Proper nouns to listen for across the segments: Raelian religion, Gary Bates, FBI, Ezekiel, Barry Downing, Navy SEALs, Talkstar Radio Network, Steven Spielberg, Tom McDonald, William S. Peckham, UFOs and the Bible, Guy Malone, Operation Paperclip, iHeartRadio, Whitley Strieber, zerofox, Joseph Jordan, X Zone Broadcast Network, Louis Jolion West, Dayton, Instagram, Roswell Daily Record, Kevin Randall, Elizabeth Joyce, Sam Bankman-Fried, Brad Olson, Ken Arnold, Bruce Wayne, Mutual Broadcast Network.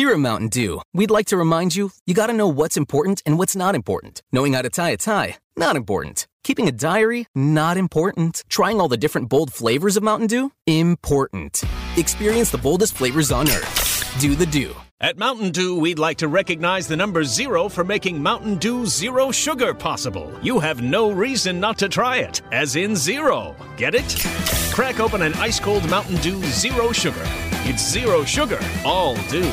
Here at Mountain Dew, we'd like to remind you, you gotta know what's important and what's not important. Knowing how to tie a tie, not important. Keeping a diary, not important. Trying all the different bold flavors of Mountain Dew, important. Experience the boldest flavors on earth. Do the Dew. At Mountain Dew, we'd like to recognize the number 0 for making Mountain Dew Zero Sugar possible. You have no reason not to try it, as in zero. Get it? Crack open an ice-cold Mountain Dew Zero Sugar. It's zero sugar, all dew.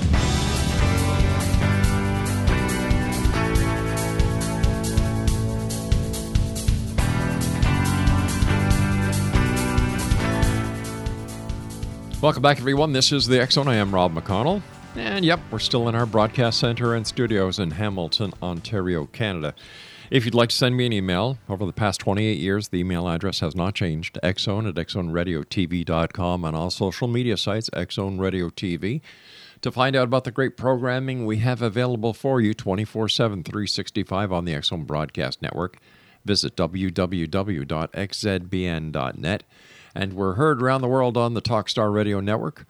Welcome back, everyone. This is the X Zone. I am Rob McConnell. And yep, we're still in our broadcast center and studios in Hamilton, Ontario, Canada. If you'd like to send me an email, over the past 28 years, the email address has not changed. Xzone at xzoneradiotv.com and all social media sites, Xzone Radio TV. To find out about the great programming we have available for you 24-7, 365 on the X Zone Broadcast Network, visit www.xzbn.net. And we're heard around the world on the Talkstar Radio Network,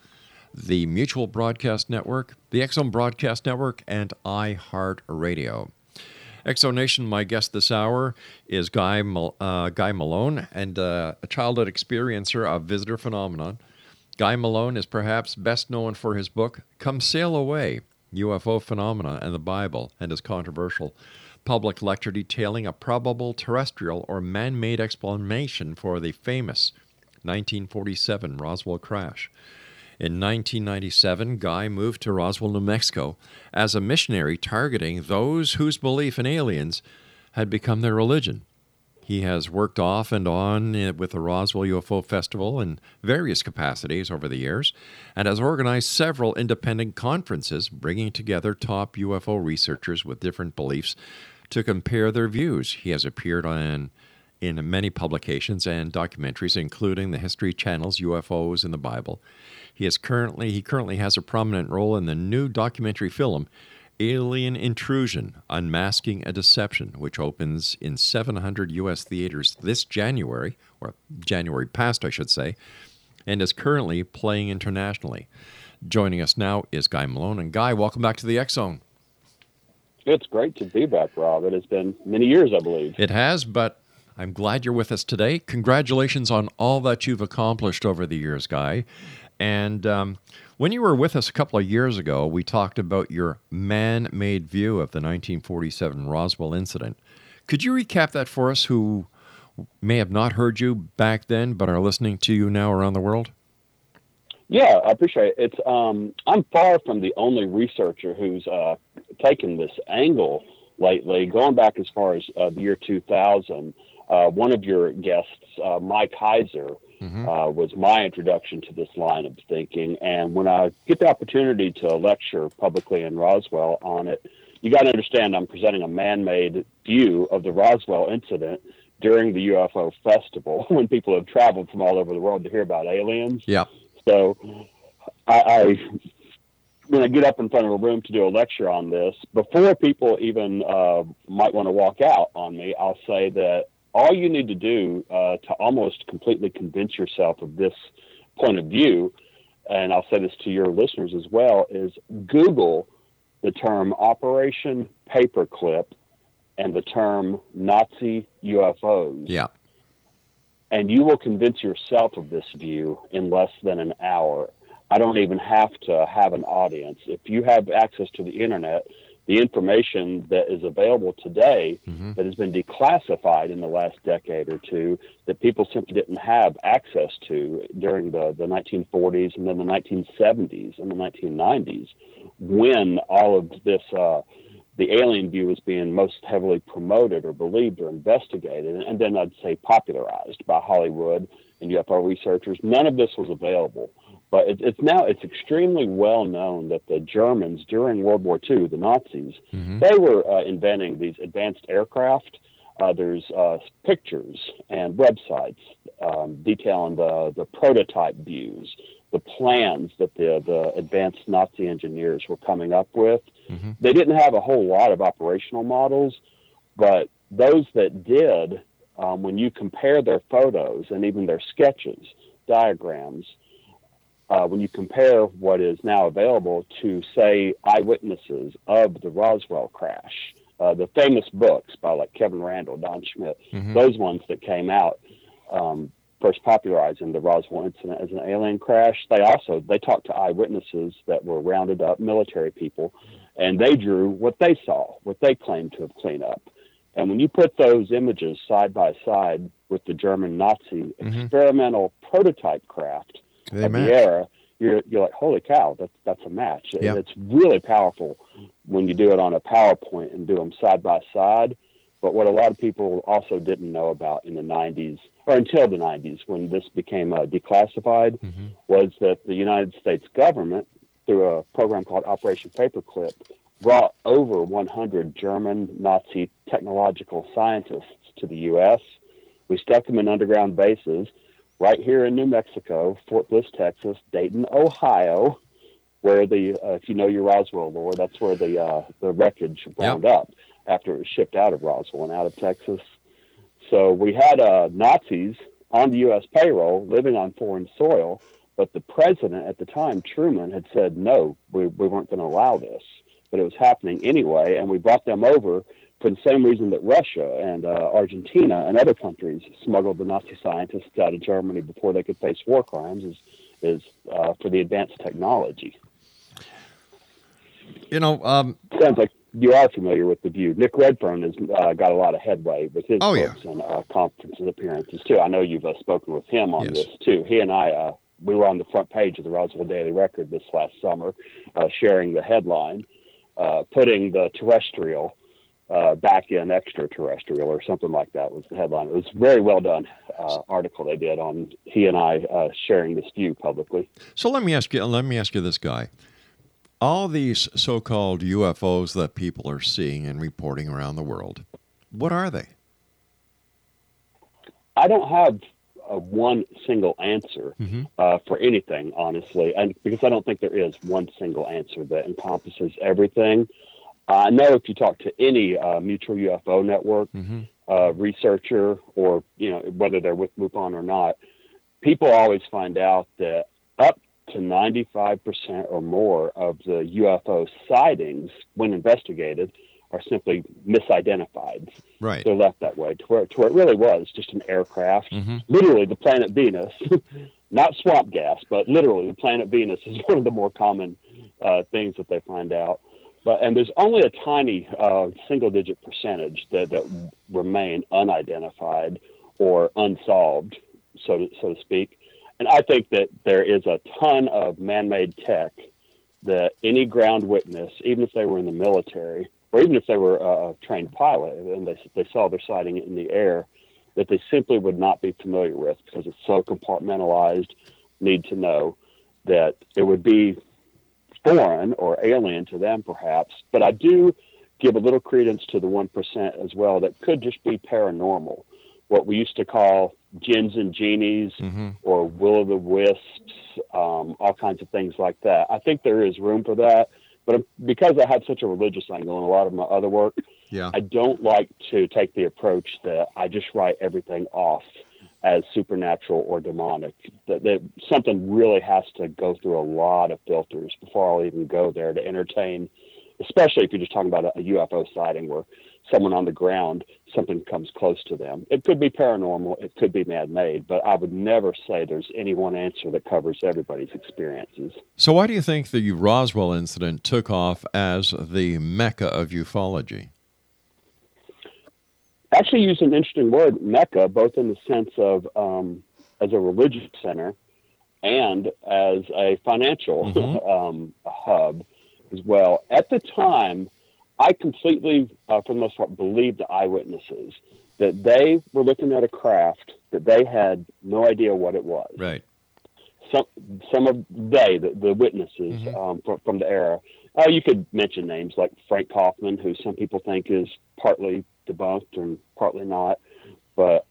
the Mutual Broadcast Network, the X Zone Broadcast Network, and iHeartRadio. X Zone Nation, my guest this hour is Guy Malone, and a childhood experiencer of visitor phenomenon. Guy Malone is perhaps best known for his book, Come Sail Away, UFO Phenomena and the Bible, and his controversial public lecture detailing a probable terrestrial or man-made explanation for the famous 1947 Roswell crash. In 1997, Guy moved to Roswell, New Mexico as a missionary targeting those whose belief in aliens had become their religion. He has worked off and on with the Roswell UFO Festival in various capacities over the years and has organized several independent conferences bringing together top UFO researchers with different beliefs to compare their views. He has appeared in many publications and documentaries, including the History Channel's UFOs and the Bible. He currently has a prominent role in the new documentary film, Alien Intrusion, Unmasking a Deception, which opens in 700 U.S. theaters this January, or January past, I should say, and is currently playing internationally. Joining us now is Guy Malone. And Guy, welcome back to the X Zone. It's great to be back, Rob. It has been many years, I believe. It has, but I'm glad you're with us today. Congratulations on all that you've accomplished over the years, Guy. And when you were with us a couple of years ago, we talked about your man-made view of the 1947 Roswell incident. Could you recap that for us who may have not heard you back then but are listening to you now around the world? Yeah, I appreciate it. It's, I'm far from the only researcher who's taken this angle lately. Going back as far as the year 2000, one of your guests, Mike Heiser, was my introduction to this line of thinking. And when I get the opportunity to lecture publicly in Roswell on it, you got to understand I'm presenting a man-made view of the Roswell incident during the UFO Festival when people have traveled from all over the world to hear about aliens. Yeah. So when I get up in front of a room to do a lecture on this, before people even might want to walk out on me, I'll say that all you need to do to almost completely convince yourself of this point of view, and I'll say this to your listeners as well, is Google the term Operation Paperclip and the term Nazi UFOs. Yeah. And you will convince yourself of this view in less than an hour. I don't even have to have an audience. If you have access to the internet, the information that is available today that has been declassified in the last decade or two that people simply didn't have access to during the 1940s and then the 1970s and the 1990s, when all of this, the alien view was being most heavily promoted or believed or investigated, and then I'd say popularized by Hollywood and UFO researchers. None of this was available. But it's extremely well known that the Germans during World War II, the Nazis, they were inventing these advanced aircraft. There's pictures and websites detailing the prototype views, the plans that the advanced Nazi engineers were coming up with. They didn't have a whole lot of operational models, but those that did, when you compare their photos and even their sketches, diagrams, when you compare what is now available to, say, eyewitnesses of the Roswell crash, the famous books by like Kevin Randall, Don Schmidt, those ones that came out first popularizing the Roswell incident as an alien crash, they talked to eyewitnesses that were rounded up, military people, and they drew what they saw, what they claimed to have cleaned up. And when you put those images side by side with the German Nazi experimental prototype craft, the era, you're like, holy cow, that's a match. Yep. It's really powerful when you do it on a PowerPoint and do them side by side. But what a lot of people also didn't know about in the 90s, or until the 90s when this became declassified, was that the United States government, through a program called Operation Paperclip, brought over 100 German Nazi technological scientists to the U.S. We stuck them in underground bases right here in New Mexico, Fort Bliss, Texas, Dayton, Ohio, where if you know your Roswell lore, that's where the wreckage wound up after it was shipped out of Roswell and out of Texas. So we had Nazis on the U.S. payroll living on foreign soil, but the president at the time, Truman, had said, no, we weren't going to allow this. But it was happening anyway, and we brought them over for the same reason that Russia and Argentina and other countries smuggled the Nazi scientists out of Germany before they could face war crimes, is for the advanced technology. Sounds like you are familiar with the view. Nick Redfern has got a lot of headway with his books and conference appearances, too. I know you've spoken with him on this, too. He and I, we were on the front page of the Roswell Daily Record this last summer, sharing the headline, putting the terrestrial back in extraterrestrial or something like that was the headline. It was a very well done article they did on he and I sharing this view publicly. So let me ask you this, Guy. All these so-called UFOs that people are seeing and reporting around the world, what are they? I don't have one single answer for anything, honestly, and because I don't think there is one single answer that encompasses everything. I know if you talk to any Mutual UFO Network researcher, or whether they're with MUFON or not, people always find out that up to 95% or more of the UFO sightings, when investigated, are simply misidentified. Right. They're left that way to where it really was just an aircraft, literally the planet Venus, not swamp gas, but literally the planet Venus is one of the more common things that they find out. And there's only a tiny single-digit percentage that remain unidentified or unsolved, so to speak. And I think that there is a ton of man-made tech that any ground witness, even if they were in the military or even if they were a trained pilot and they saw their sighting in the air, that they simply would not be familiar with because it's so compartmentalized, need to know, that it would be foreign or alien to them, perhaps. But I do give a little credence to the 1% as well that could just be paranormal, what we used to call gins and genies or will-o'-the-wisps, all kinds of things like that. I think there is room for that, but because I have such a religious angle in a lot of my other work, I don't like to take the approach that I just write everything off as supernatural or demonic. That something really has to go through a lot of filters before I'll even go there to entertain, especially if you're just talking about a UFO sighting where someone on the ground something comes close to them. It could be paranormal, it could be man-made, but I would never say there's any one answer that covers everybody's experiences. So why do you think the Roswell incident took off as the mecca of ufology? Actually, use an interesting word, mecca, both in the sense of as a religious center and as a financial hub as well. At the time, I completely, for the most part, believed the eyewitnesses, that they were looking at a craft that they had no idea what it was. Right. Some of the witnesses from the era. You could mention names like Frank Kaufman, who some people think is partly debunked and partly not, but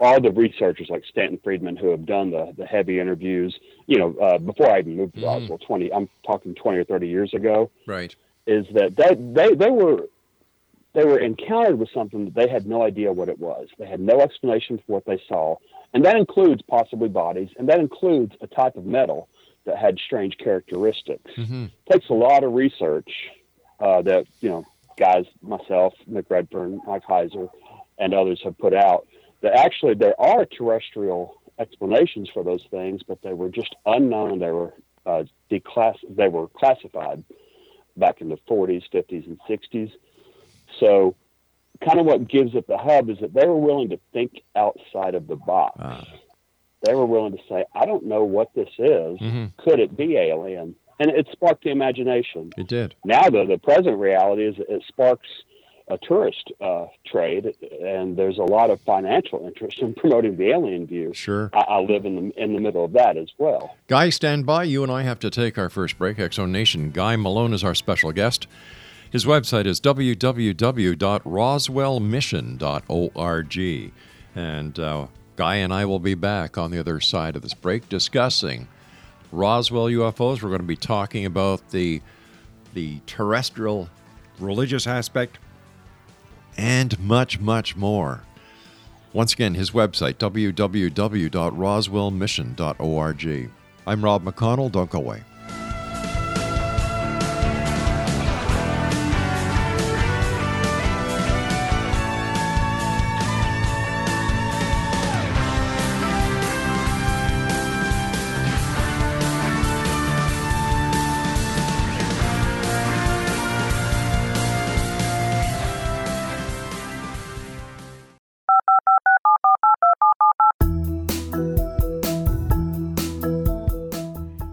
all the researchers like Stanton Friedman, who have done the heavy interviews, you know, before I even moved to Roswell, I'm talking 20 or 30 years ago. Right. Is that they were encountered with something that they had no idea what it was. They had no explanation for what they saw. And that includes possibly bodies, and that includes a type of metal that had strange characteristics. Mm-hmm. It takes a lot of research that, you know, guys, myself, Nick Redfern, Mike Heiser, and others have put out, that actually there are terrestrial explanations for those things, but they were just unknown. They were they were classified back in the 40s, 50s, and 60s. So kind of what gives it the hub is that they were willing to think outside of the box. They were willing to say, I don't know what this is. Mm-hmm. Could it be alien? And it sparked the imagination. It did. Now, though, the present reality is it sparks a tourist trade, and there's a lot of financial interest in promoting the alien view. Sure. I live in the middle of that as well. Guy, stand by. You and I have to take our first break. X Zone Nation, Guy Malone is our special guest. His website is www.roswellmission.org. And Guy and I will be back on the other side of this break discussing Roswell UFOs. We're going to be talking about the terrestrial religious aspect and much, much more. Once again, his website, www.roswellmission.org. I'm Rob McConnell. Don't go away.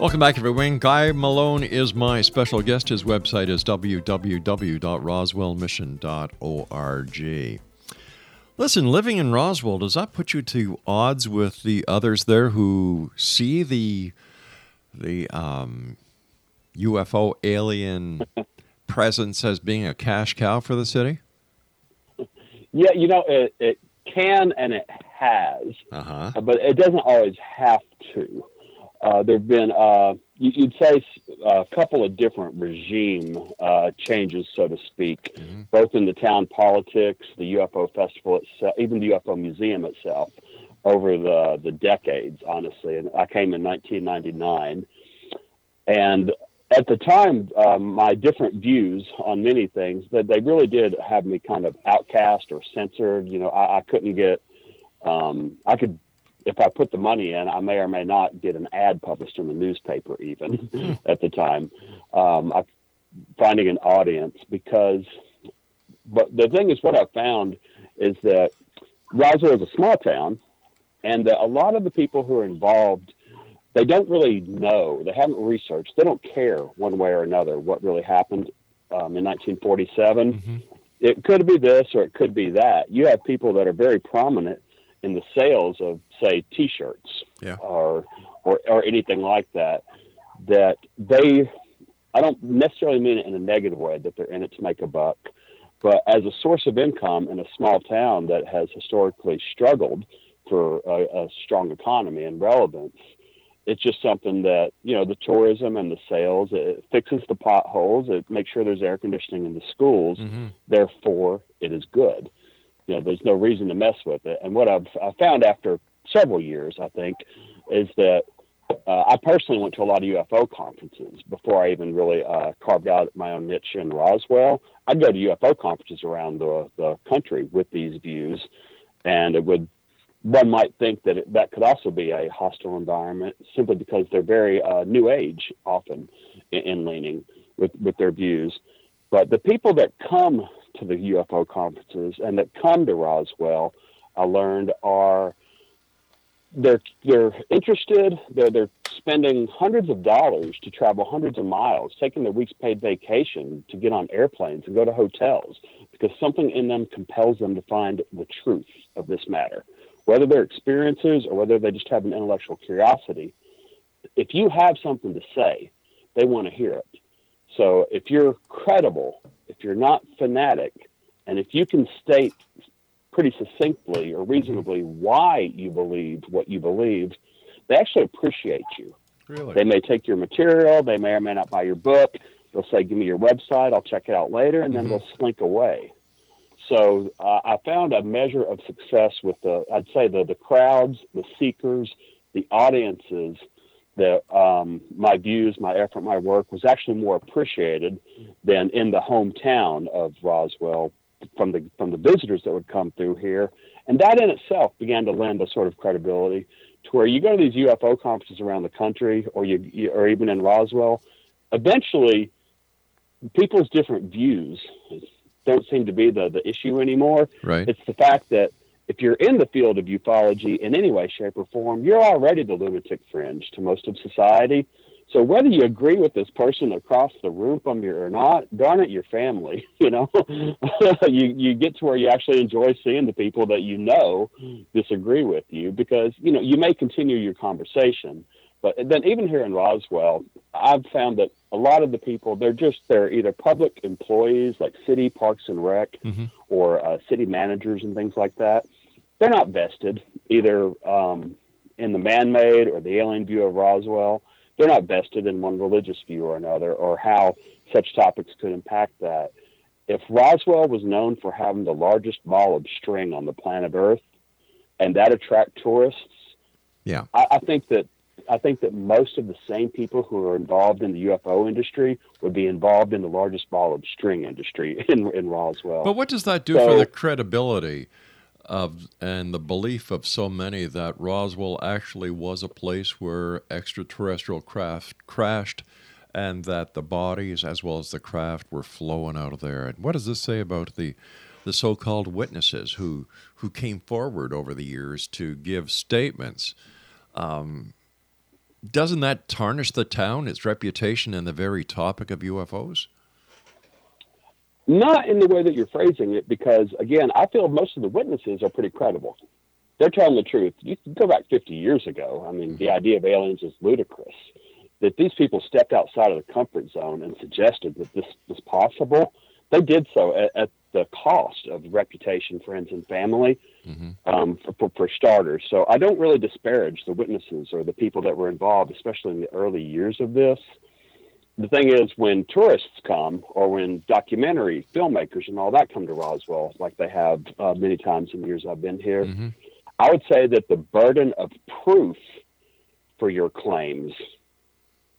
Welcome back, everyone. Guy Malone is my special guest. His website is www.roswellmission.org. Listen, living in Roswell, does that put you to odds with the others there who see the UFO alien presence as being a cash cow for the city? Yeah, you know, it can and it has, but it doesn't always have to. There have been, you'd say, a couple of different regime changes, so to speak, both in the town politics, the UFO festival itself, even the UFO museum itself, over the decades, honestly. And I came in 1999. And at the time, my different views on many things, that they really did have me kind of outcast or censored. You know, I couldn't get, I could, if I put the money in, I may or may not get an ad published in the newspaper even at the time. I'm finding an audience because, but the thing is, what I found is that Roswell is a small town, and that a lot of the people who are involved, they don't really know. They haven't researched. They don't care one way or another what really happened in 1947. It could be this or it could be that. You have people that are very prominent in the sales of, say, T-shirts or anything like that, that they, I don't necessarily mean it in a negative way that they're in it to make a buck, but as a source of income in a small town that has historically struggled for a strong economy and relevance, it's just something that, you know, the tourism and the sales, it fixes the potholes, it makes sure there's air conditioning in the schools, therefore it is good. You know, there's no reason to mess with it. And what I found after several years, I think, is that I personally went to a lot of UFO conferences before I even really carved out my own niche in Roswell. I'd go to UFO conferences around the country with these views, and it would, one might think that that could also be a hostile environment simply because they're very new age often in leaning with their views. But the people that come to the UFO conferences and that come to Roswell, I learned, are they're interested. They're spending hundreds of dollars to travel hundreds of miles, taking their week's paid vacation to get on airplanes and go to hotels because something in them compels them to find the truth of this matter, whether they're experiencers or whether they just have an intellectual curiosity. If you have something to say, they want to hear it. So if you're credible, if you're not fanatic, and if you can state pretty succinctly or reasonably why you believe what you believe, they actually appreciate you. Really? They may take your material. They may or may not buy your book. They'll say, give me your website. I'll check it out later. And then they'll slink away. So I found a measure of success with the crowds, the seekers, the audiences, that my views, my effort, my work was actually more appreciated than in the hometown of Roswell from the visitors that would come through here. And that in itself began to lend a sort of credibility to where you go to these UFO conferences around the country or you or even in Roswell, eventually people's different views don't seem to be the issue anymore. Right. It's the fact that if you're in the field of ufology in any way, shape, or form, you're already the lunatic fringe to most of society. So whether you agree with this person across the room from you or not, darn it, your family, you know. you get to where you actually enjoy seeing the people that you know disagree with you because, you know, you may continue your conversation. But then even here in Roswell, I've found that a lot of the people, they're either public employees like city parks and rec or city managers and things like that. They're not vested either in the man-made or the alien view of Roswell. They're not vested in one religious view or another or how such topics could impact that. If Roswell was known for having the largest ball of string on the planet Earth and that attract tourists, I think that most of the same people who are involved in the UFO industry would be involved in the largest ball of string industry in Roswell. But what does that do for the credibility of and the belief of so many that Roswell actually was a place where extraterrestrial craft crashed and that the bodies as well as the craft were flowing out of there? And what does this say about the so-called witnesses who came forward over the years to give statements? Doesn't that tarnish the town, its reputation, and the very topic of UFOs? Not in the way that you're phrasing it, because, again, I feel most of the witnesses are pretty credible. They're telling the truth. You can go back 50 years ago. I mean, the idea of aliens is ludicrous. That these people stepped outside of the comfort zone and suggested that this was possible, they did so at the cost of reputation, friends, and family, for starters. So I don't really disparage the witnesses or the people that were involved, especially in the early years of this. The thing is, when tourists come or when documentary filmmakers and all that come to Roswell, like they have many times in the years I've been here, I would say that the burden of proof for your claims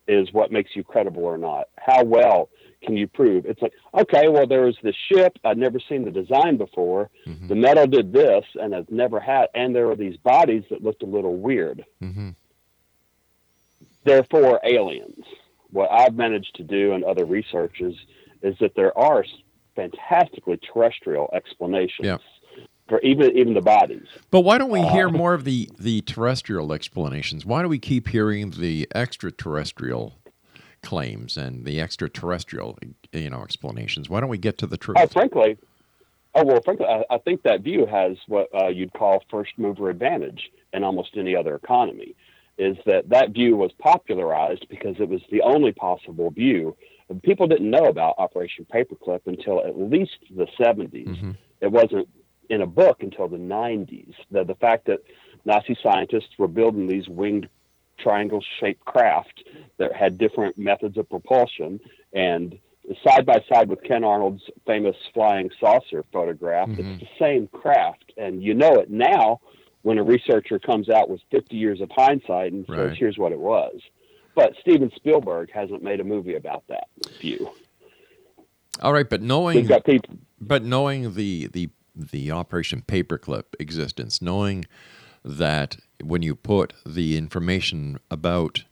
is what makes you credible or not. How well can you prove? It's like, okay, well, there was this ship. I'd never seen the design before. The metal did this and I've never had, and there were these bodies that looked a little weird. Therefore, aliens. What I've managed to do and other research is that there are fantastically terrestrial explanations for even the bodies. But why don't we hear more of the terrestrial explanations? Why do we keep hearing the extraterrestrial claims and the extraterrestrial explanations? Why don't we get to the truth? I think that view has what you'd call first mover advantage in almost any other economy. Is that view was popularized because it was the only possible view. People didn't know about Operation Paperclip until at least the 70s. It wasn't in a book until the 90s. The fact that Nazi scientists were building these winged triangle-shaped craft that had different methods of propulsion, and side by side with Ken Arnold's famous flying saucer photograph, it's the same craft. And you know it now when a researcher comes out with 50 years of hindsight and says, here's what it was. But Steven Spielberg hasn't made a movie about that view. All right, but knowing the Operation Paperclip existence, knowing that when you put the information about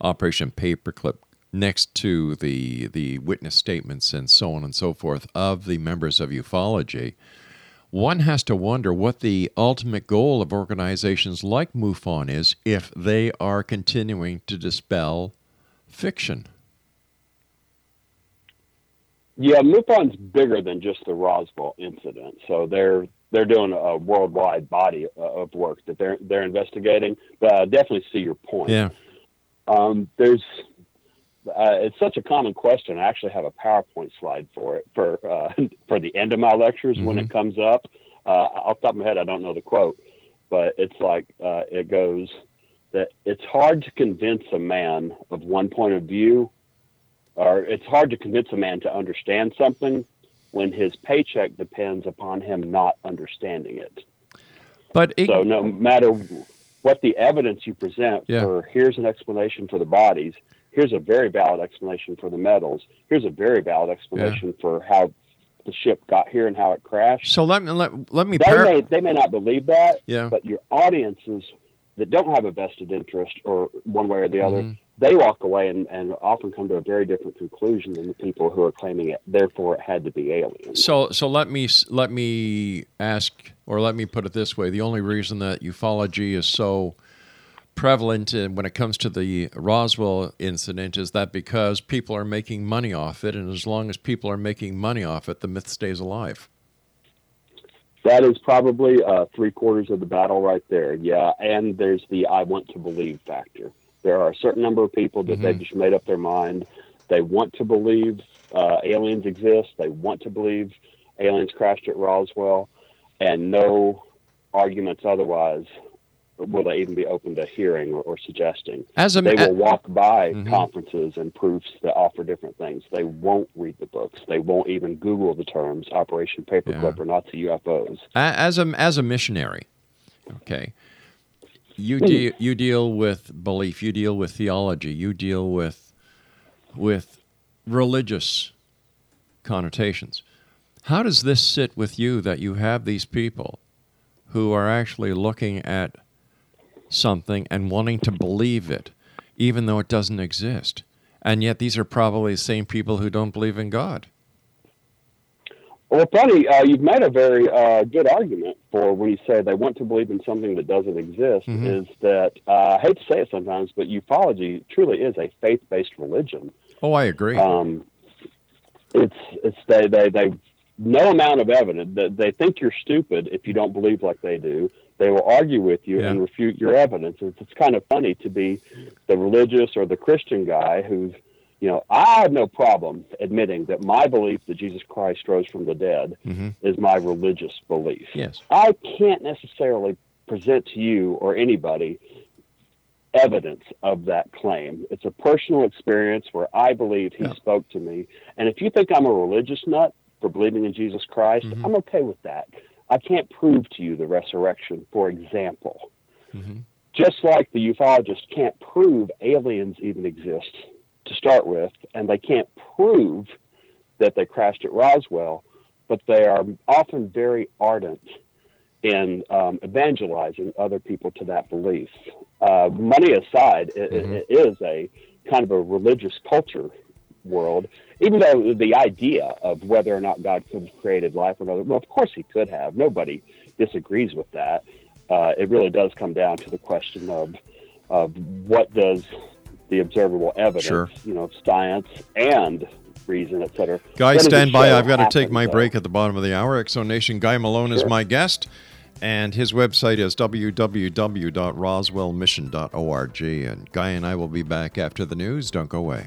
Operation Paperclip next to the witness statements and so on and so forth of the members of ufology, one has to wonder what the ultimate goal of organizations like MUFON is if they are continuing to dispel fiction. Yeah, MUFON's bigger than just the Roswell incident. So they're doing a worldwide body of work that they're investigating. But I definitely see your point. Yeah. It's such a common question. I actually have a PowerPoint slide for it for the end of my lectures when it comes up. Off the top of my head, I don't know the quote, but it's like it goes that it's hard to convince a man of one point of view, or it's hard to convince a man to understand something when his paycheck depends upon him not understanding it. So no matter what the evidence you present for here's an explanation for the bodies, here's a very valid explanation for the metals. Here's a very valid explanation for how the ship got here and how it crashed. So let me. They may not believe that, but your audiences that don't have a vested interest or one way or the other, they walk away and often come to a very different conclusion than the people who are claiming it. Therefore, it had to be aliens. So let me ask, or let me put it this way: the only reason that ufology is so prevalent when it comes to the Roswell incident is that because people are making money off it, and as long as people are making money off it, the myth stays alive. That is probably 3/4 of the battle right there, and there's the I want to believe factor. There are a certain number of people that they've just made up their mind. They want to believe aliens exist. They want to believe aliens crashed at Roswell, and no arguments otherwise will they even be open to hearing or suggesting. They will walk by conferences and proofs that offer different things. They won't read the books. They won't even Google the terms Operation Paperclip or Nazi UFOs. As a missionary, okay, you deal with belief. You deal with theology. You deal with religious connotations. How does this sit with you that you have these people who are actually looking at something and wanting to believe it, even though it doesn't exist? And yet these are probably the same people who don't believe in God. Well, Tony, you've made a very good argument for when you say they want to believe in something that doesn't exist, is that, I hate to say it sometimes, but ufology truly is a faith-based religion. Oh, I agree. It's they no amount of evidence. They think you're stupid if you don't believe like they do. They will argue with you and refute your evidence. It's kind of funny to be the religious or the Christian guy who's, you know, I have no problem admitting that my belief that Jesus Christ rose from the dead is my religious belief. Yes. I can't necessarily present to you or anybody evidence of that claim. It's a personal experience where I believe he spoke to me. And if you think I'm a religious nut for believing in Jesus Christ, I'm okay with that. I can't prove to you the resurrection, for example. Just like the ufologists can't prove aliens even exist to start with, and they can't prove that they crashed at Roswell, but they are often very ardent in evangelizing other people to that belief. Money aside, it is a kind of a religious culture world, even though the idea of whether or not God could have created life or another, well, of course he could have. Nobody disagrees with that. It really does come down to the question of what does the observable evidence, you know, science and reason, et cetera. Guy, stand by. I've got to take my break at the bottom of the hour. X Zone Nation, Guy Malone is my guest, and his website is www.roswellmission.org. And Guy and I will be back after the news. Don't go away.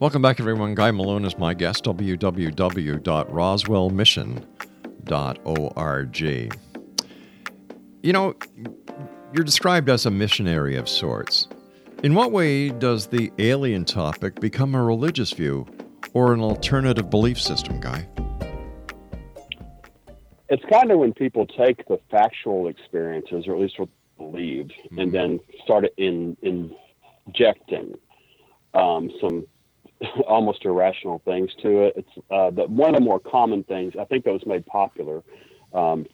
Welcome back, everyone. Guy Malone is my guest, www.roswellmission.org. You know, you're described as a missionary of sorts. In what way does the alien topic become a religious view or an alternative belief system, Guy? It's kind of when people take the factual experiences, or at least what they believe, and then start injecting some almost irrational things to it. It's one of the more common things, I think, that was made popular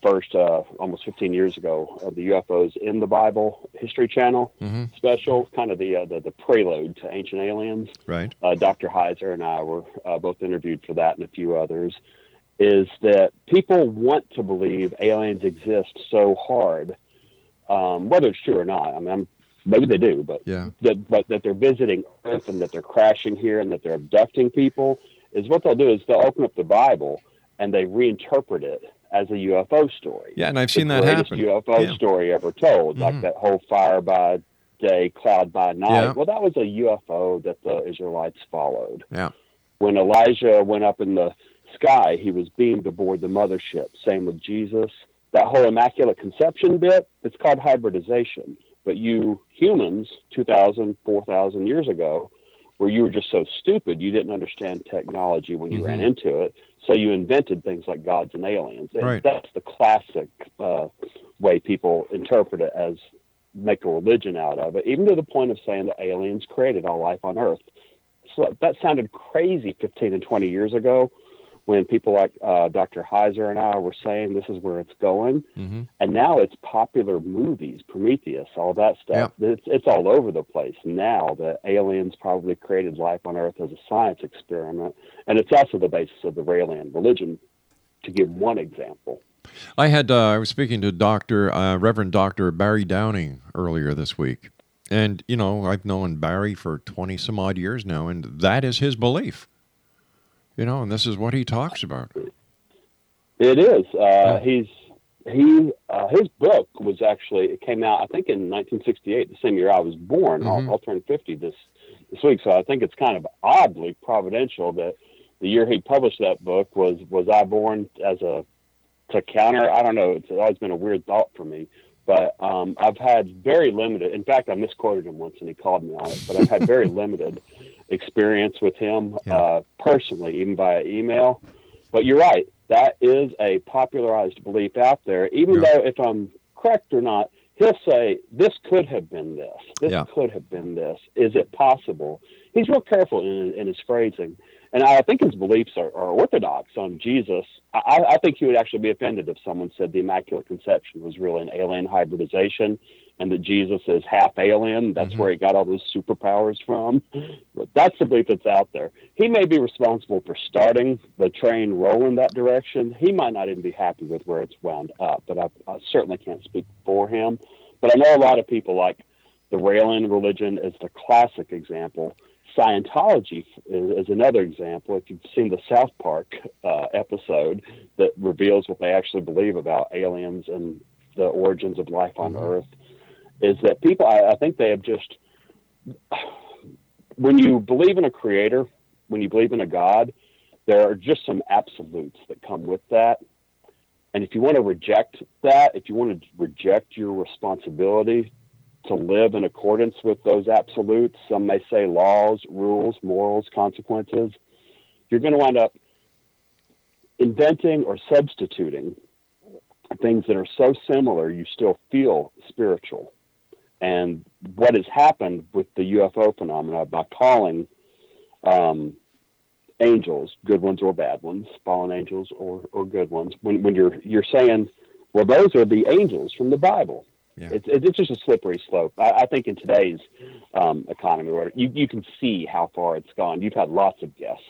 first almost 15 years ago, of the UFOs in the Bible, History Channel special, kind of the prelude to Ancient Aliens. Right. Dr. Heiser and I were both interviewed for that, and a few others, is that people want to believe aliens exist so hard, whether it's true or not. I mean, maybe they do, but that they're visiting Earth and that they're crashing here and that they're abducting people, is what they'll do is they'll open up the Bible and they reinterpret it as a UFO story. Yeah, and I've seen that happen. The greatest UFO story ever told, like that whole fire by day, cloud by night. Yeah. Well, that was a UFO that the Israelites followed. Yeah. When Elijah went up in the sky, he was beamed aboard the mothership. Same with Jesus. That whole Immaculate Conception bit, it's called hybridization. But you humans, 2,000, 4,000 years ago, where you were just so stupid, you didn't understand technology when you ran into it, so you invented things like gods and aliens. And that's the classic way people interpret it, as make a religion out of it, even to the point of saying that aliens created all life on Earth. So that sounded crazy 15 and 20 years ago, when people like Dr. Heiser and I were saying this is where it's going. And now it's popular movies, Prometheus, all that stuff. Yeah. It's all over the place now, that aliens probably created life on Earth as a science experiment. And it's also the basis of the Raelian religion, to give one example. I was speaking to Reverend Dr. Barry Downing earlier this week. And, you know, I've known Barry for 20 some odd years now, and that is his belief. You know, and this is what he talks about. It is. His book was actually, it came out, I think, in 1968, the same year I was born. I'll turn 50 this week, so I think it's kind of oddly providential that the year he published that book was I born to counter. I don't know. It's always been a weird thought for me. But I've had very limited, in fact, I misquoted him once and he called me on it, but I've had very limited experience with him personally, even via email. But you're right, that is a popularized belief out there, even though, if I'm correct or not, he'll say, this could have been this, this could have been this, is it possible? He's real careful in his phrasing. And I think his beliefs are orthodox on Jesus. I think he would actually be offended if someone said the Immaculate Conception was really an alien hybridization and that Jesus is half alien. That's where he got all those superpowers from. But that's the belief that's out there. He may be responsible for starting the train rolling that direction. He might not even be happy with where it's wound up, but I certainly can't speak for him. But I know a lot of people like The Raelian religion is the classic example. Scientology is another example. If you've seen the South Park episode that reveals what they actually believe about aliens and the origins of life on Earth, is that people, I think they have just, when you believe in a creator, when you believe in a God, there are just some absolutes that come with that. And if you want to reject that, if you want to reject your responsibility to live in accordance with those absolutes, some may say laws, rules, morals, consequences, you're going to wind up inventing or substituting things that are so similar you still feel spiritual. And what has happened with the UFO phenomena, by calling angels, good ones or bad ones, fallen angels or good ones, when you're saying, well, those are the angels from the Bible. Yeah. It's just a slippery slope. I think in today's economy, where you can see how far it's gone. You've had lots of guests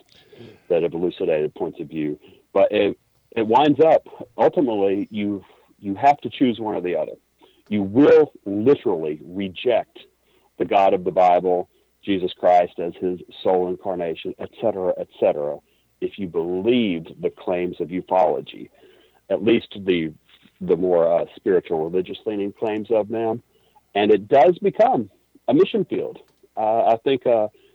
that have elucidated points of view, but it winds up, ultimately, you have to choose one or the other. You will literally reject the God of the Bible, Jesus Christ as his sole incarnation, et cetera, if you believe the claims of ufology, at least the more spiritual, religious-leaning claims of them. And it does become a mission field. I think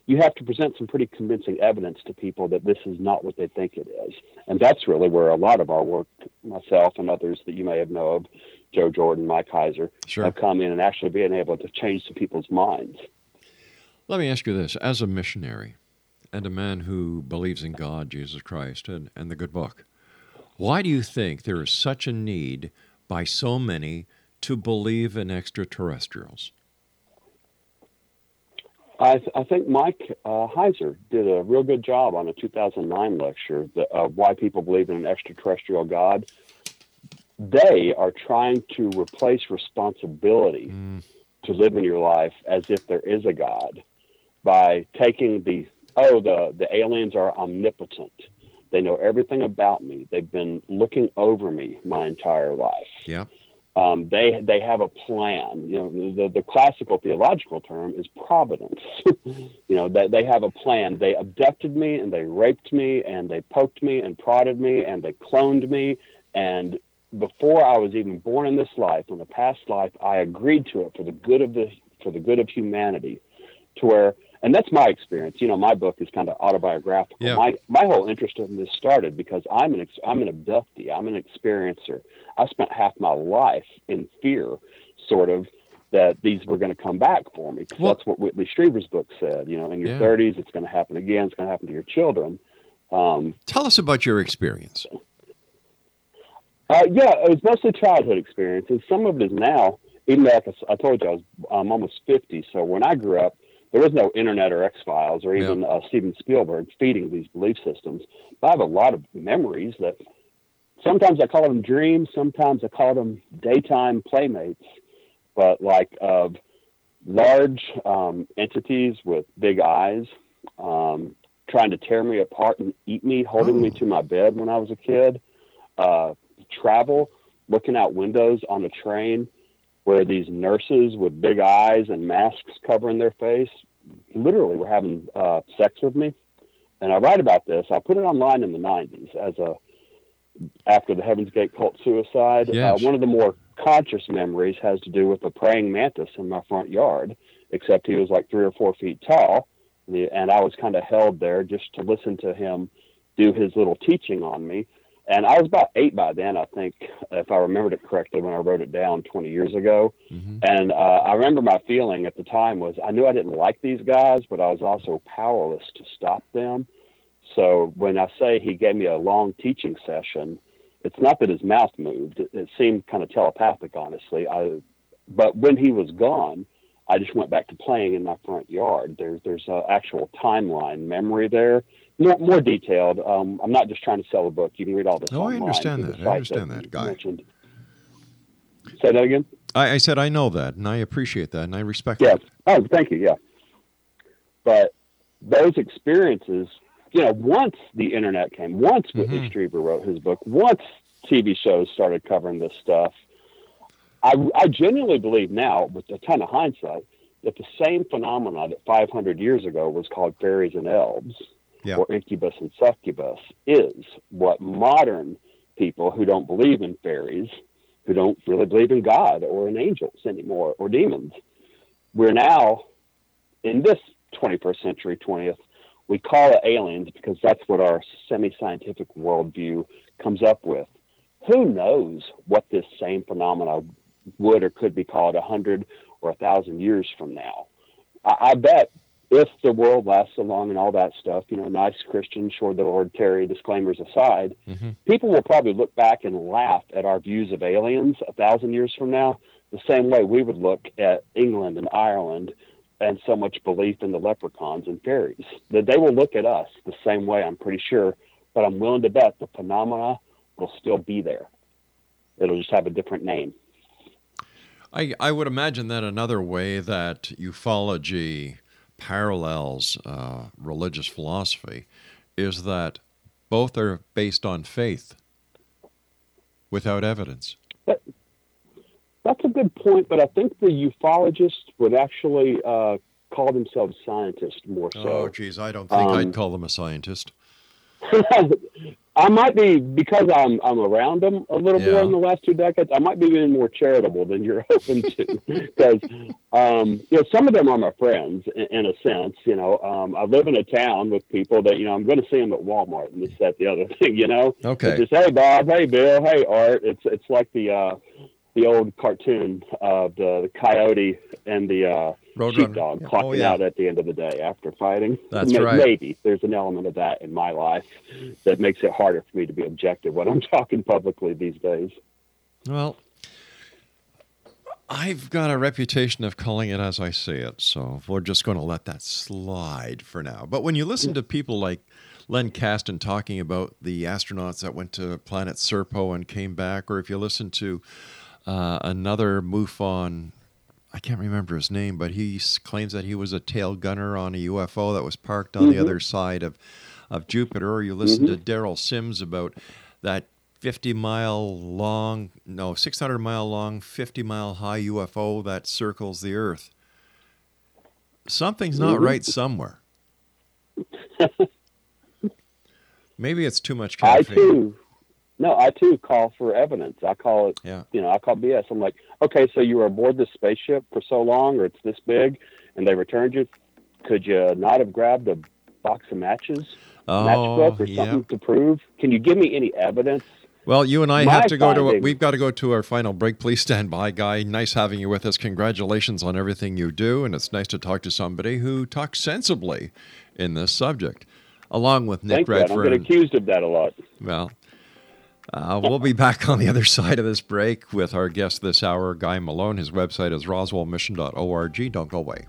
you have to present some pretty convincing evidence to people that this is not what they think it is. And that's really where a lot of our work, myself and others that you may have known of, Joe Jordan, Mike Heiser, have come in and actually being able to change some people's minds. Let me ask you this. As a missionary and a man who believes in God, Jesus Christ, and the good book, why do you think there is such a need by so many to believe in extraterrestrials? I think Mike Heiser did a real good job on a 2009 lecture of why people believe in an extraterrestrial God. They are trying to replace responsibility to live in your life as if there is a God by taking the aliens are omnipotent. They know everything about me. They've been looking over me my entire life. Yeah. They have a plan. You know, the classical theological term is providence. You know, they have a plan. They abducted me and they raped me and they poked me and prodded me and they cloned me. And before I was even born in this life, in the past life, I agreed to it for the good of humanity, to where. And that's my experience. You know, my book is kind of autobiographical. Yeah. My whole interest in this started because I'm an abductee. I'm an experiencer. I spent half my life in fear, sort of, that these were going to come back for me. Because that's what Whitley Strieber's book said. You know, in your 30s, it's going to happen again. It's going to happen to your children. Tell us about your experience. It was mostly childhood experiences. Some of it is now. Even though I told you I'm almost 50, so when I grew up, there was no internet or X-Files or even Steven Spielberg feeding these belief systems. But I have a lot of memories that sometimes I call them dreams, sometimes I call them daytime playmates, but like of large entities with big eyes trying to tear me apart and eat me, holding me to my bed when I was a kid, travel, looking out windows on a train, where these nurses with big eyes and masks covering their face literally were having sex with me. And I write about this. I put it online in the 90s after the Heaven's Gate cult suicide. Yes. One of the more conscious memories has to do with a praying mantis in my front yard, except he was like 3 or 4 feet tall. And I was kind of held there just to listen to him do his little teaching on me. And I was about 8 by then, I think, if I remembered it correctly, when I wrote it down 20 years ago. Mm-hmm. And I remember my feeling at the time was I knew I didn't like these guys, but I was also powerless to stop them. So when I say he gave me a long teaching session, it's not that his mouth moved. It seemed kind of telepathic, honestly. But when he was gone, I just went back to playing in my front yard. There's an actual timeline memory there. More detailed. I'm not just trying to sell a book. You can read all this. No, I understand that. I understand that, Guy. Mentioned. Say that again? I said I know that, and I appreciate that, and I respect that. Oh, thank you, But those experiences, you know, once the internet came, once Whitley Strieber wrote his book, once TV shows started covering this stuff, I genuinely believe now, with a ton of hindsight, that the same phenomena that 500 years ago was called fairies and elves, or incubus and succubus, is what modern people who don't believe in fairies, who don't really believe in God or in angels anymore, or demons, we're now in this 21st century, 20th, we call it aliens because that's what our semi-scientific worldview comes up with. Who knows what this same phenomena would or could be called 100 or 1,000 years from now? I bet if the world lasts so long and all that stuff, you know, nice Christian, sure the Lord tarry disclaimers aside, people will probably look back and laugh at our views of aliens 1,000 years from now, the same way we would look at England and Ireland and so much belief in the leprechauns and fairies. That they will look at us the same way, I'm pretty sure, but I'm willing to bet the phenomena will still be there. It'll just have a different name. I would imagine that another way that ufology parallels religious philosophy is that both are based on faith without evidence. That's a good point, but I think the ufologists would actually call themselves scientists more so. Oh, geez, I don't think I'd call them a scientist. I might be, because I'm around them a little more in the last 2 decades, I might be even more charitable than you're open to. Because, you know, some of them are my friends in a sense, you know. I live in a town with people that, you know, I'm going to see them at Walmart and this, that, the other thing, you know. Okay. It's just, hey, Bob, hey, Bill, hey, Art. It's like the old cartoon of the coyote and the sheepdog clocking out at the end of the day after fighting. That's right. Maybe there's an element of that in my life that makes it harder for me to be objective when I'm talking publicly these days. Well, I've got a reputation of calling it as I see it, so we're just going to let that slide for now. But when you listen to people like Len Kaston talking about the astronauts that went to planet Serpo and came back, or if you listen to another MUFON, I can't remember his name, but he claims that he was a tail gunner on a UFO that was parked on the other side of Jupiter. Or you listen to Daryl Sims about that 600 mile long, 50 mile high UFO that circles the Earth. Something's not right somewhere. Maybe it's too much caffeine. I too call for evidence. I call it, I call BS. I'm like, okay, so you were aboard this spaceship for so long, or it's this big, and they returned you. Could you not have grabbed a box of matches, matchbook, or something to prove? Can you give me any evidence? Well, you and I we've got to go to our final break. Please stand by, Guy. Nice having you with us. Congratulations on everything you do, and it's nice to talk to somebody who talks sensibly in this subject, along with Nick Redfern. I get accused of that a lot. Well. We'll be back on the other side of this break with our guest this hour, Guy Malone. His website is roswellmission.org. Don't go away.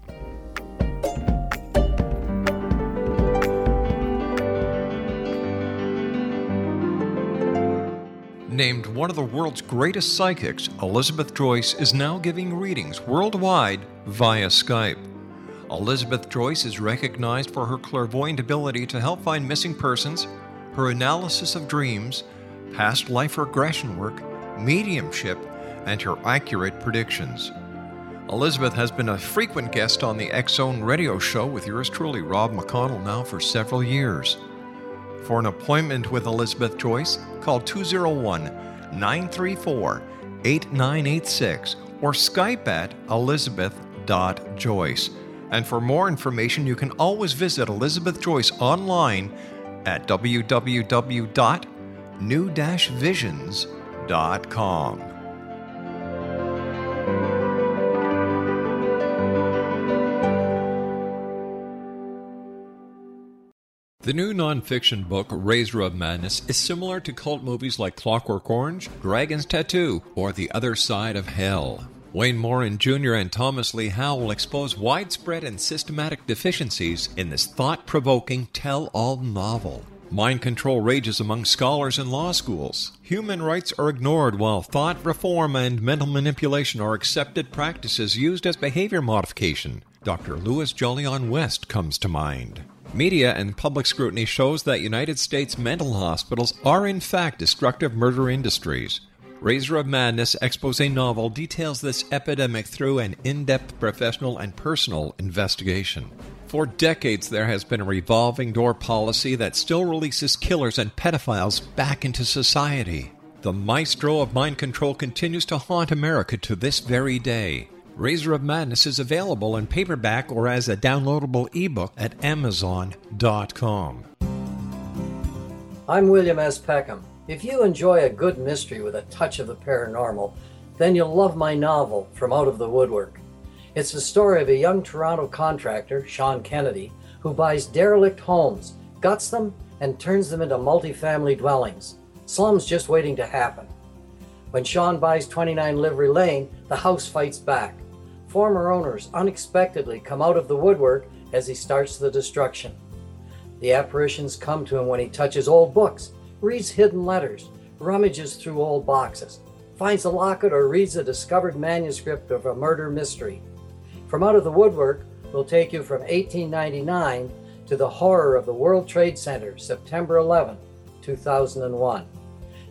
Named one of the world's greatest psychics, Elizabeth Joyce is now giving readings worldwide via Skype. Elizabeth Joyce is recognized for her clairvoyant ability to help find missing persons, her analysis of dreams, past life regression work, mediumship, and her accurate predictions. Elizabeth has been a frequent guest on the X Zone radio show with yours truly, Rob McConnell, now for several years. For an appointment with Elizabeth Joyce, call 201-934-8986 or Skype at elizabeth.joyce. And for more information, you can always visit Elizabeth Joyce online at www.new-visions.com. The new nonfiction book, Razor of Madness, is similar to cult movies like Clockwork Orange, Dragon's Tattoo, or The Other Side of Hell. Wayne Morin Jr. and Thomas Lee Howe will expose widespread and systematic deficiencies in this thought-provoking tell-all novel. Mind control rages among scholars in law schools. Human rights are ignored while thought reform and mental manipulation are accepted practices used as behavior modification. Dr. Louis Jolion West comes to mind. Media and public scrutiny shows that United States mental hospitals are in fact destructive murder industries. Razor of Madness expose novel details this epidemic through an in-depth professional and personal investigation. For decades, there has been a revolving door policy that still releases killers and pedophiles back into society. The maestro of mind control continues to haunt America to this very day. Razor of Madness is available in paperback or as a downloadable ebook at Amazon.com. I'm William S. Peckham. If you enjoy a good mystery with a touch of the paranormal, then you'll love my novel, From Out of the Woodwork. It's the story of a young Toronto contractor, Sean Kennedy, who buys derelict homes, guts them, and turns them into multifamily dwellings. Slums just waiting to happen. When Sean buys 29 Livery Lane, the house fights back. Former owners unexpectedly come out of the woodwork as he starts the destruction. The apparitions come to him when he touches old books, reads hidden letters, rummages through old boxes, finds a locket, or reads a discovered manuscript of a murder mystery. From Out of the Woodwork will take you from 1899 to the horror of the World Trade Center, September 11, 2001.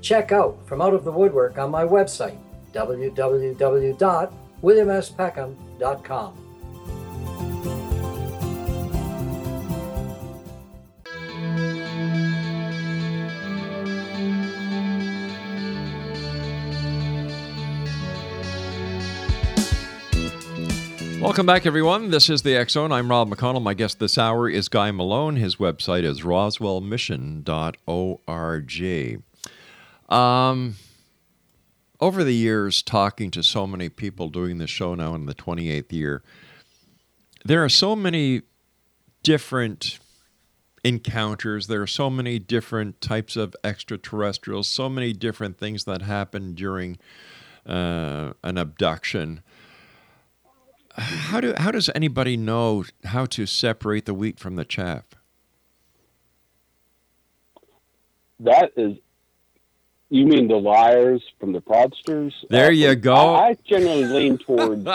Check out From Out of the Woodwork on my website, www.williamspeckham.com. Welcome back, everyone. This is the X Zone. I'm Rob McConnell. My guest this hour is Guy Malone. His website is roswellmission.org. Over the years, talking to so many people doing this show now in the 28th year, there are so many different encounters. There are so many different types of extraterrestrials, so many different things that happen during an abduction. How does anybody know how to separate the wheat from the chaff? You mean the liars from the fraudsters? There you go. I generally lean towards,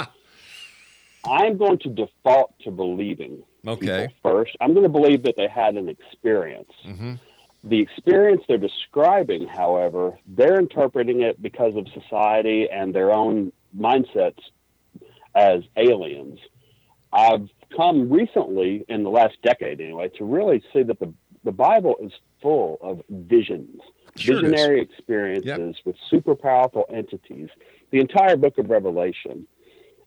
I'm going to default to believing people first. I'm going to believe that they had an experience. Mm-hmm. The experience they're describing, however, they're interpreting it because of society and their own mindsets as aliens. I've come recently, in the last decade anyway, to really see that the Bible is full of visions, visionary experiences with super powerful entities. The entire book of Revelation,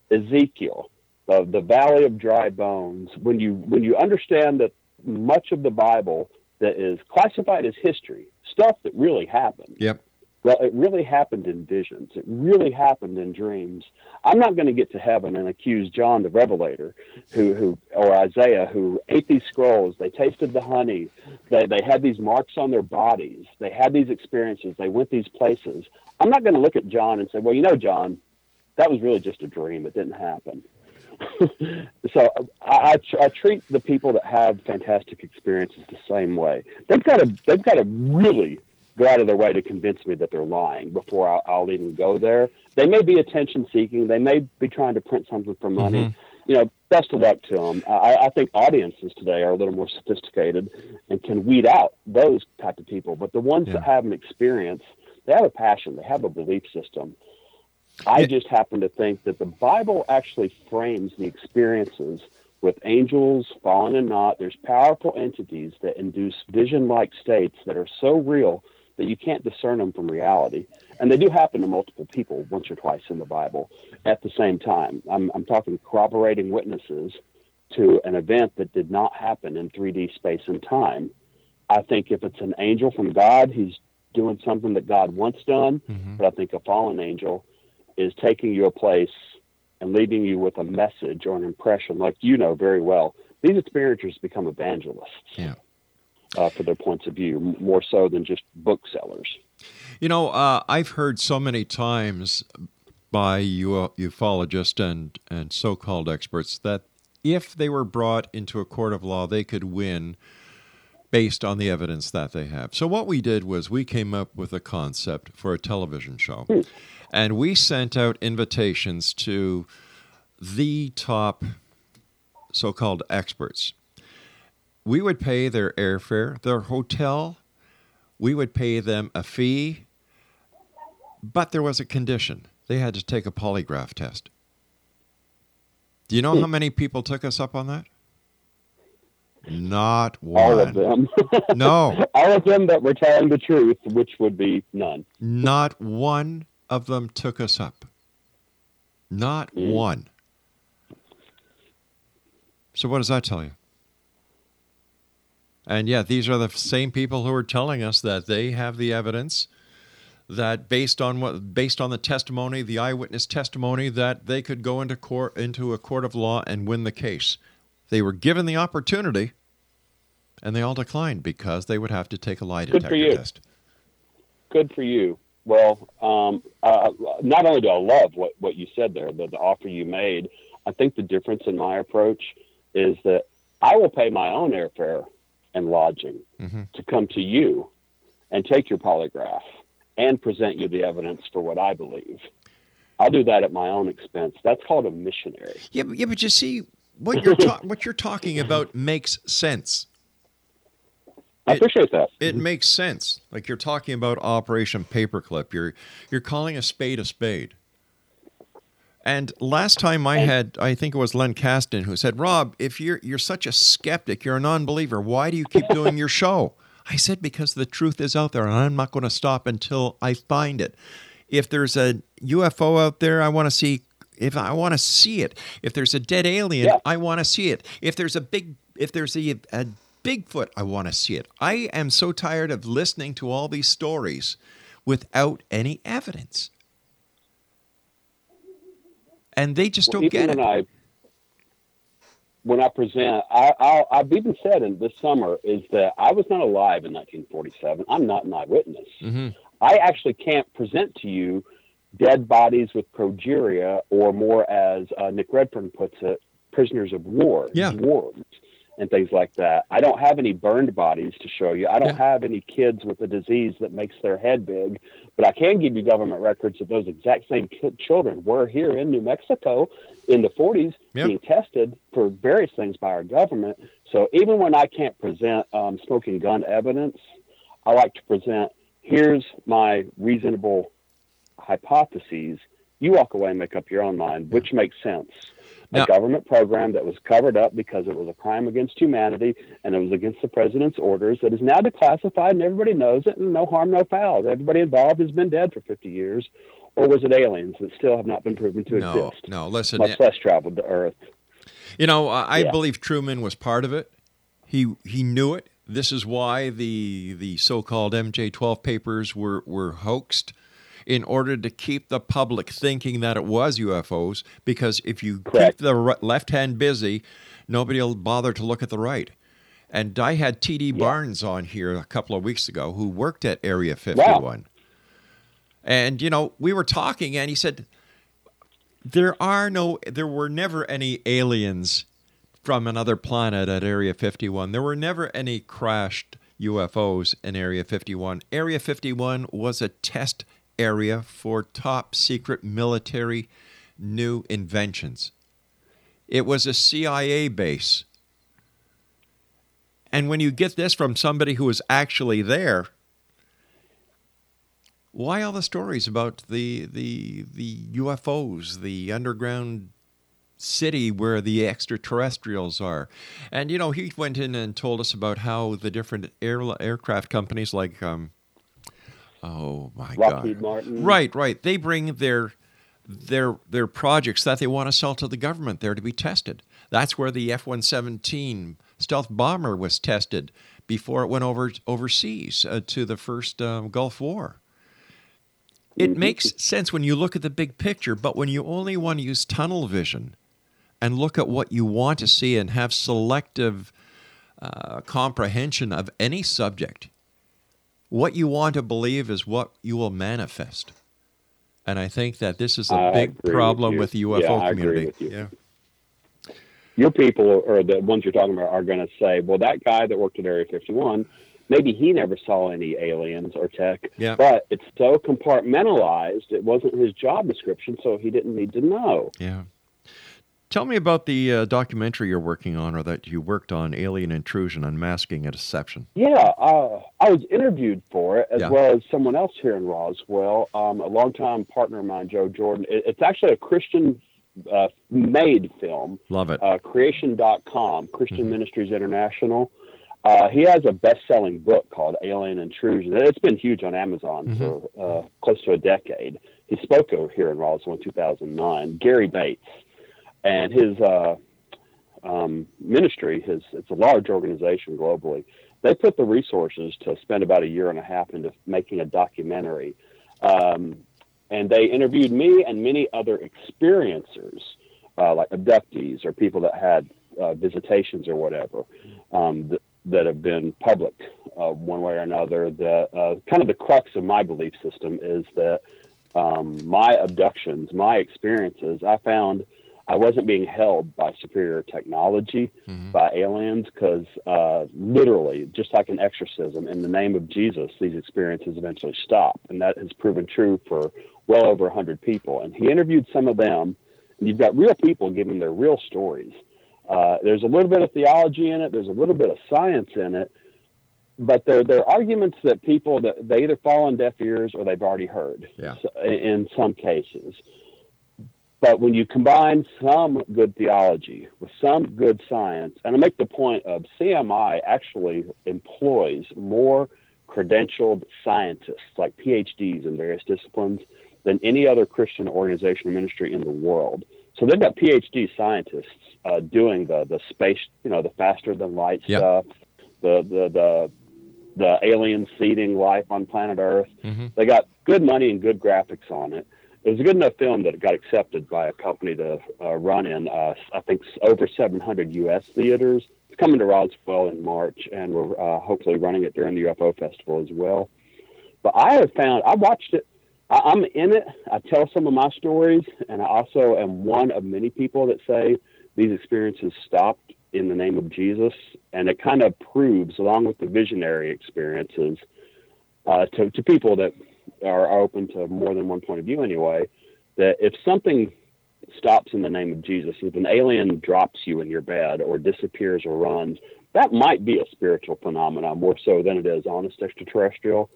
Ezekiel, the Valley of Dry Bones. When you understand that much of the Bible that is classified as history, stuff that really happened. Yep. Well, it really happened in visions. It really happened in dreams. I'm not going to get to heaven and accuse John the Revelator, or Isaiah, who ate these scrolls. They tasted the honey. They had these marks on their bodies. They had these experiences. They went these places. I'm not going to look at John and say, well, you know, John, that was really just a dream. It didn't happen. So I treat the people that have fantastic experiences the same way. They've got to really go out of their way to convince me that they're lying before I'll even go there. They may be attention-seeking. They may be trying to print something for money. Mm-hmm. You know, best of luck to them. I think audiences today are a little more sophisticated and can weed out those type of people. But the ones that have an experience, they have a passion. They have a belief system. I just happen to think that the Bible actually frames the experiences with angels, fallen and not. There's powerful entities that induce vision-like states that are so real that you can't discern them from reality. And they do happen to multiple people once or twice in the Bible at the same time. I'm talking corroborating witnesses to an event that did not happen in 3D space and time. I think if it's an angel from God, he's doing something that God once done, but I think a fallen angel is taking you a place and leaving you with a message or an impression, like you know very well. These experiencers become evangelists. Yeah. For their points of view, more so than just booksellers. You know, I've heard so many times by ufologists and so-called experts that if they were brought into a court of law, they could win based on the evidence that they have. So what we did was we came up with a concept for a television show. And we sent out invitations to the top so-called experts. We would pay their airfare, their hotel. We would pay them a fee. But there was a condition. They had to take a polygraph test. Do you know how many people took us up on that? Not one. All of them. No. All of them that were telling the truth, which would be none. Not one of them took us up. Not one. So what does that tell you? And yeah, these are the same people who are telling us that they have the evidence that based on the testimony, the eyewitness testimony, that they could go into a court of law and win the case. They were given the opportunity, and they all declined because they would have to take a lie detector test. Good for you. Well, not only do I love what you said there, but the offer you made, I think the difference in my approach is that I will pay my own airfare and lodging to come to you and take your polygraph and present you the evidence for what I believe. I'll do that at my own expense. That's called a missionary. Yeah, but you see, what you're talking about makes sense. I appreciate that. It makes sense. Like you're talking about Operation Paperclip. You're calling a spade a spade. And last time I think it was Len Kaston who said, Rob, if you're such a skeptic, you're a non-believer, why do you keep doing your show? I said, because the truth is out there, and I'm not going to stop until I find it. If there's a UFO out there, I want to see. If I want to see it, if there's a dead alien, I want to see it. If there's a Bigfoot, I want to see it. I am so tired of listening to all these stories without any evidence. And they just don't get it. When I present, I've even said in this summer is that I was not alive in 1947. I'm not an eyewitness. Mm-hmm. I actually can't present to you dead bodies with progeria, or more as Nick Redfern puts it, prisoners of war, dwarves, and things like that. I don't have any burned bodies to show you. I don't have any kids with a disease that makes their head big, but I can give you government records that those exact same children were here in New Mexico in the 40s being tested for various things by our government. So even when I can't present smoking gun evidence, I like to present, here's my reasonable hypotheses. You walk away and make up your own mind, which makes sense. A government program that was covered up because it was a crime against humanity and it was against the president's orders that is now declassified and everybody knows it, and no harm, no foul. Everybody involved has been dead for 50 years. Or was it aliens that still have not been proven to exist? No, listen. Much less traveled to Earth. You know, I believe Truman was part of it. He knew it. This is why the so-called MJ-12 papers were hoaxed, in order to keep the public thinking that it was UFOs, because if you keep the left hand busy, nobody will bother to look at the right. And I had T.D. Barnes on here a couple of weeks ago, who worked at Area 51. Wow. And, you know, we were talking, and he said, there were never any aliens from another planet at Area 51. There were never any crashed UFOs in Area 51. Area 51 was a test area for top secret military new inventions. It was a CIA base. And when you get this from somebody who was actually there, why all the stories about the UFOs, the underground city where the extraterrestrials are? And, you know, he went in and told us about how the different aircraft companies like oh my God! Martin. Right. They bring their projects that they want to sell to the government there to be tested. That's where the F-117 stealth bomber was tested before it went overseas to the first Gulf War. It makes sense when you look at the big picture, but when you only want to use tunnel vision and look at what you want to see and have selective comprehension of any subject, what you want to believe is what you will manifest. And I think that this is a big problem with the UFO community. I agree with you. Yeah. Your people, or the ones you're talking about, are going to say, well, that guy that worked at Area 51, maybe he never saw any aliens or tech, but it's so compartmentalized, it wasn't his job description, so he didn't need to know. Yeah. Tell me about the documentary you're working on, or that you worked on, Alien Intrusion, Unmasking a Deception. Yeah, I was interviewed for it, as well as someone else here in Roswell, a longtime partner of mine, Joe Jordan. It's actually a Christian-made film. Love it. Creation.com, Christian Ministries International. He has a best-selling book called Alien Intrusion. It's been huge on Amazon for close to a decade. He spoke over here in Roswell in 2009, Gary Bates. And his ministry, it's a large organization globally. They put the resources to spend about a year and a half into making a documentary. And they interviewed me and many other experiencers, like abductees or people that had visitations or whatever, that have been public one way or another. Kind of the crux of my belief system is that my abductions, my experiences, I found I wasn't being held by superior technology, by aliens, because literally, just like an exorcism, in the name of Jesus, these experiences eventually stop. And that has proven true for well over 100 people. And he interviewed some of them, and you've got real people giving their real stories. There's a little bit of theology in it. There's a little bit of science in it. But they're arguments that people, that they either fall on deaf ears or they've already heard in some cases. But when you combine some good theology with some good science, and I make the point of CMI actually employs more credentialed scientists, like PhDs in various disciplines, than any other Christian organization or ministry in the world. So they've got PhD scientists doing the space, the faster than light stuff, the alien seeding life on planet Earth. They got good money and good graphics on it. It was a good enough film that it got accepted by a company to run in, I think, over 700 U.S. theaters. It's coming to Roswell in March, and we're hopefully running it during the UFO Festival as well. But I have found, I watched it, I'm in it, I tell some of my stories, and I also am one of many people that say these experiences stopped in the name of Jesus, and it kind of proves, along with the visionary experiences, to people that are open to more than one point of view anyway, that if something stops in the name of Jesus, if an alien drops you in your bed or disappears or runs, that might be a spiritual phenomenon more so than it is honest extraterrestrial.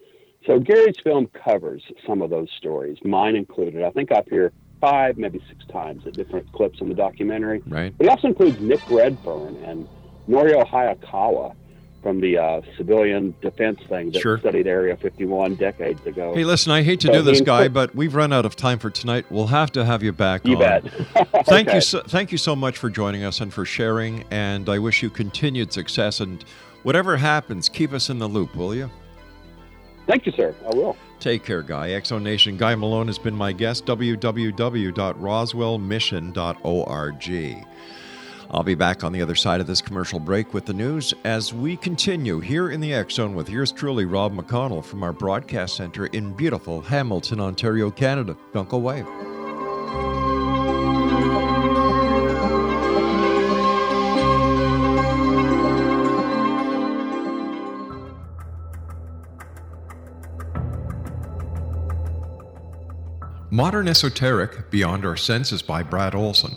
So Gary's film covers some of those stories, mine included. I think I appear 5, maybe 6 times at different clips in the documentary. Right. But he also includes Nick Redfern and Norio Hayakawa from the civilian defense thing that studied Area 51 decades ago. Hey, listen, I hate to do this, Guy, but we've run out of time for tonight. We'll have to have you back on. Bet. Thank you so much for joining us and for sharing, and I wish you continued success. And whatever happens, keep us in the loop, will you? Thank you, sir. I will. Take care, Guy. X Zone Nation, Guy Malone has been my guest. www.roswellmission.org. I'll be back on the other side of this commercial break with the news as we continue here in the X Zone with yours truly, Rob McConnell, from our broadcast center in beautiful Hamilton, Ontario, Canada. Don't go away. Modern Esoteric, Beyond Our Senses by Brad Olson,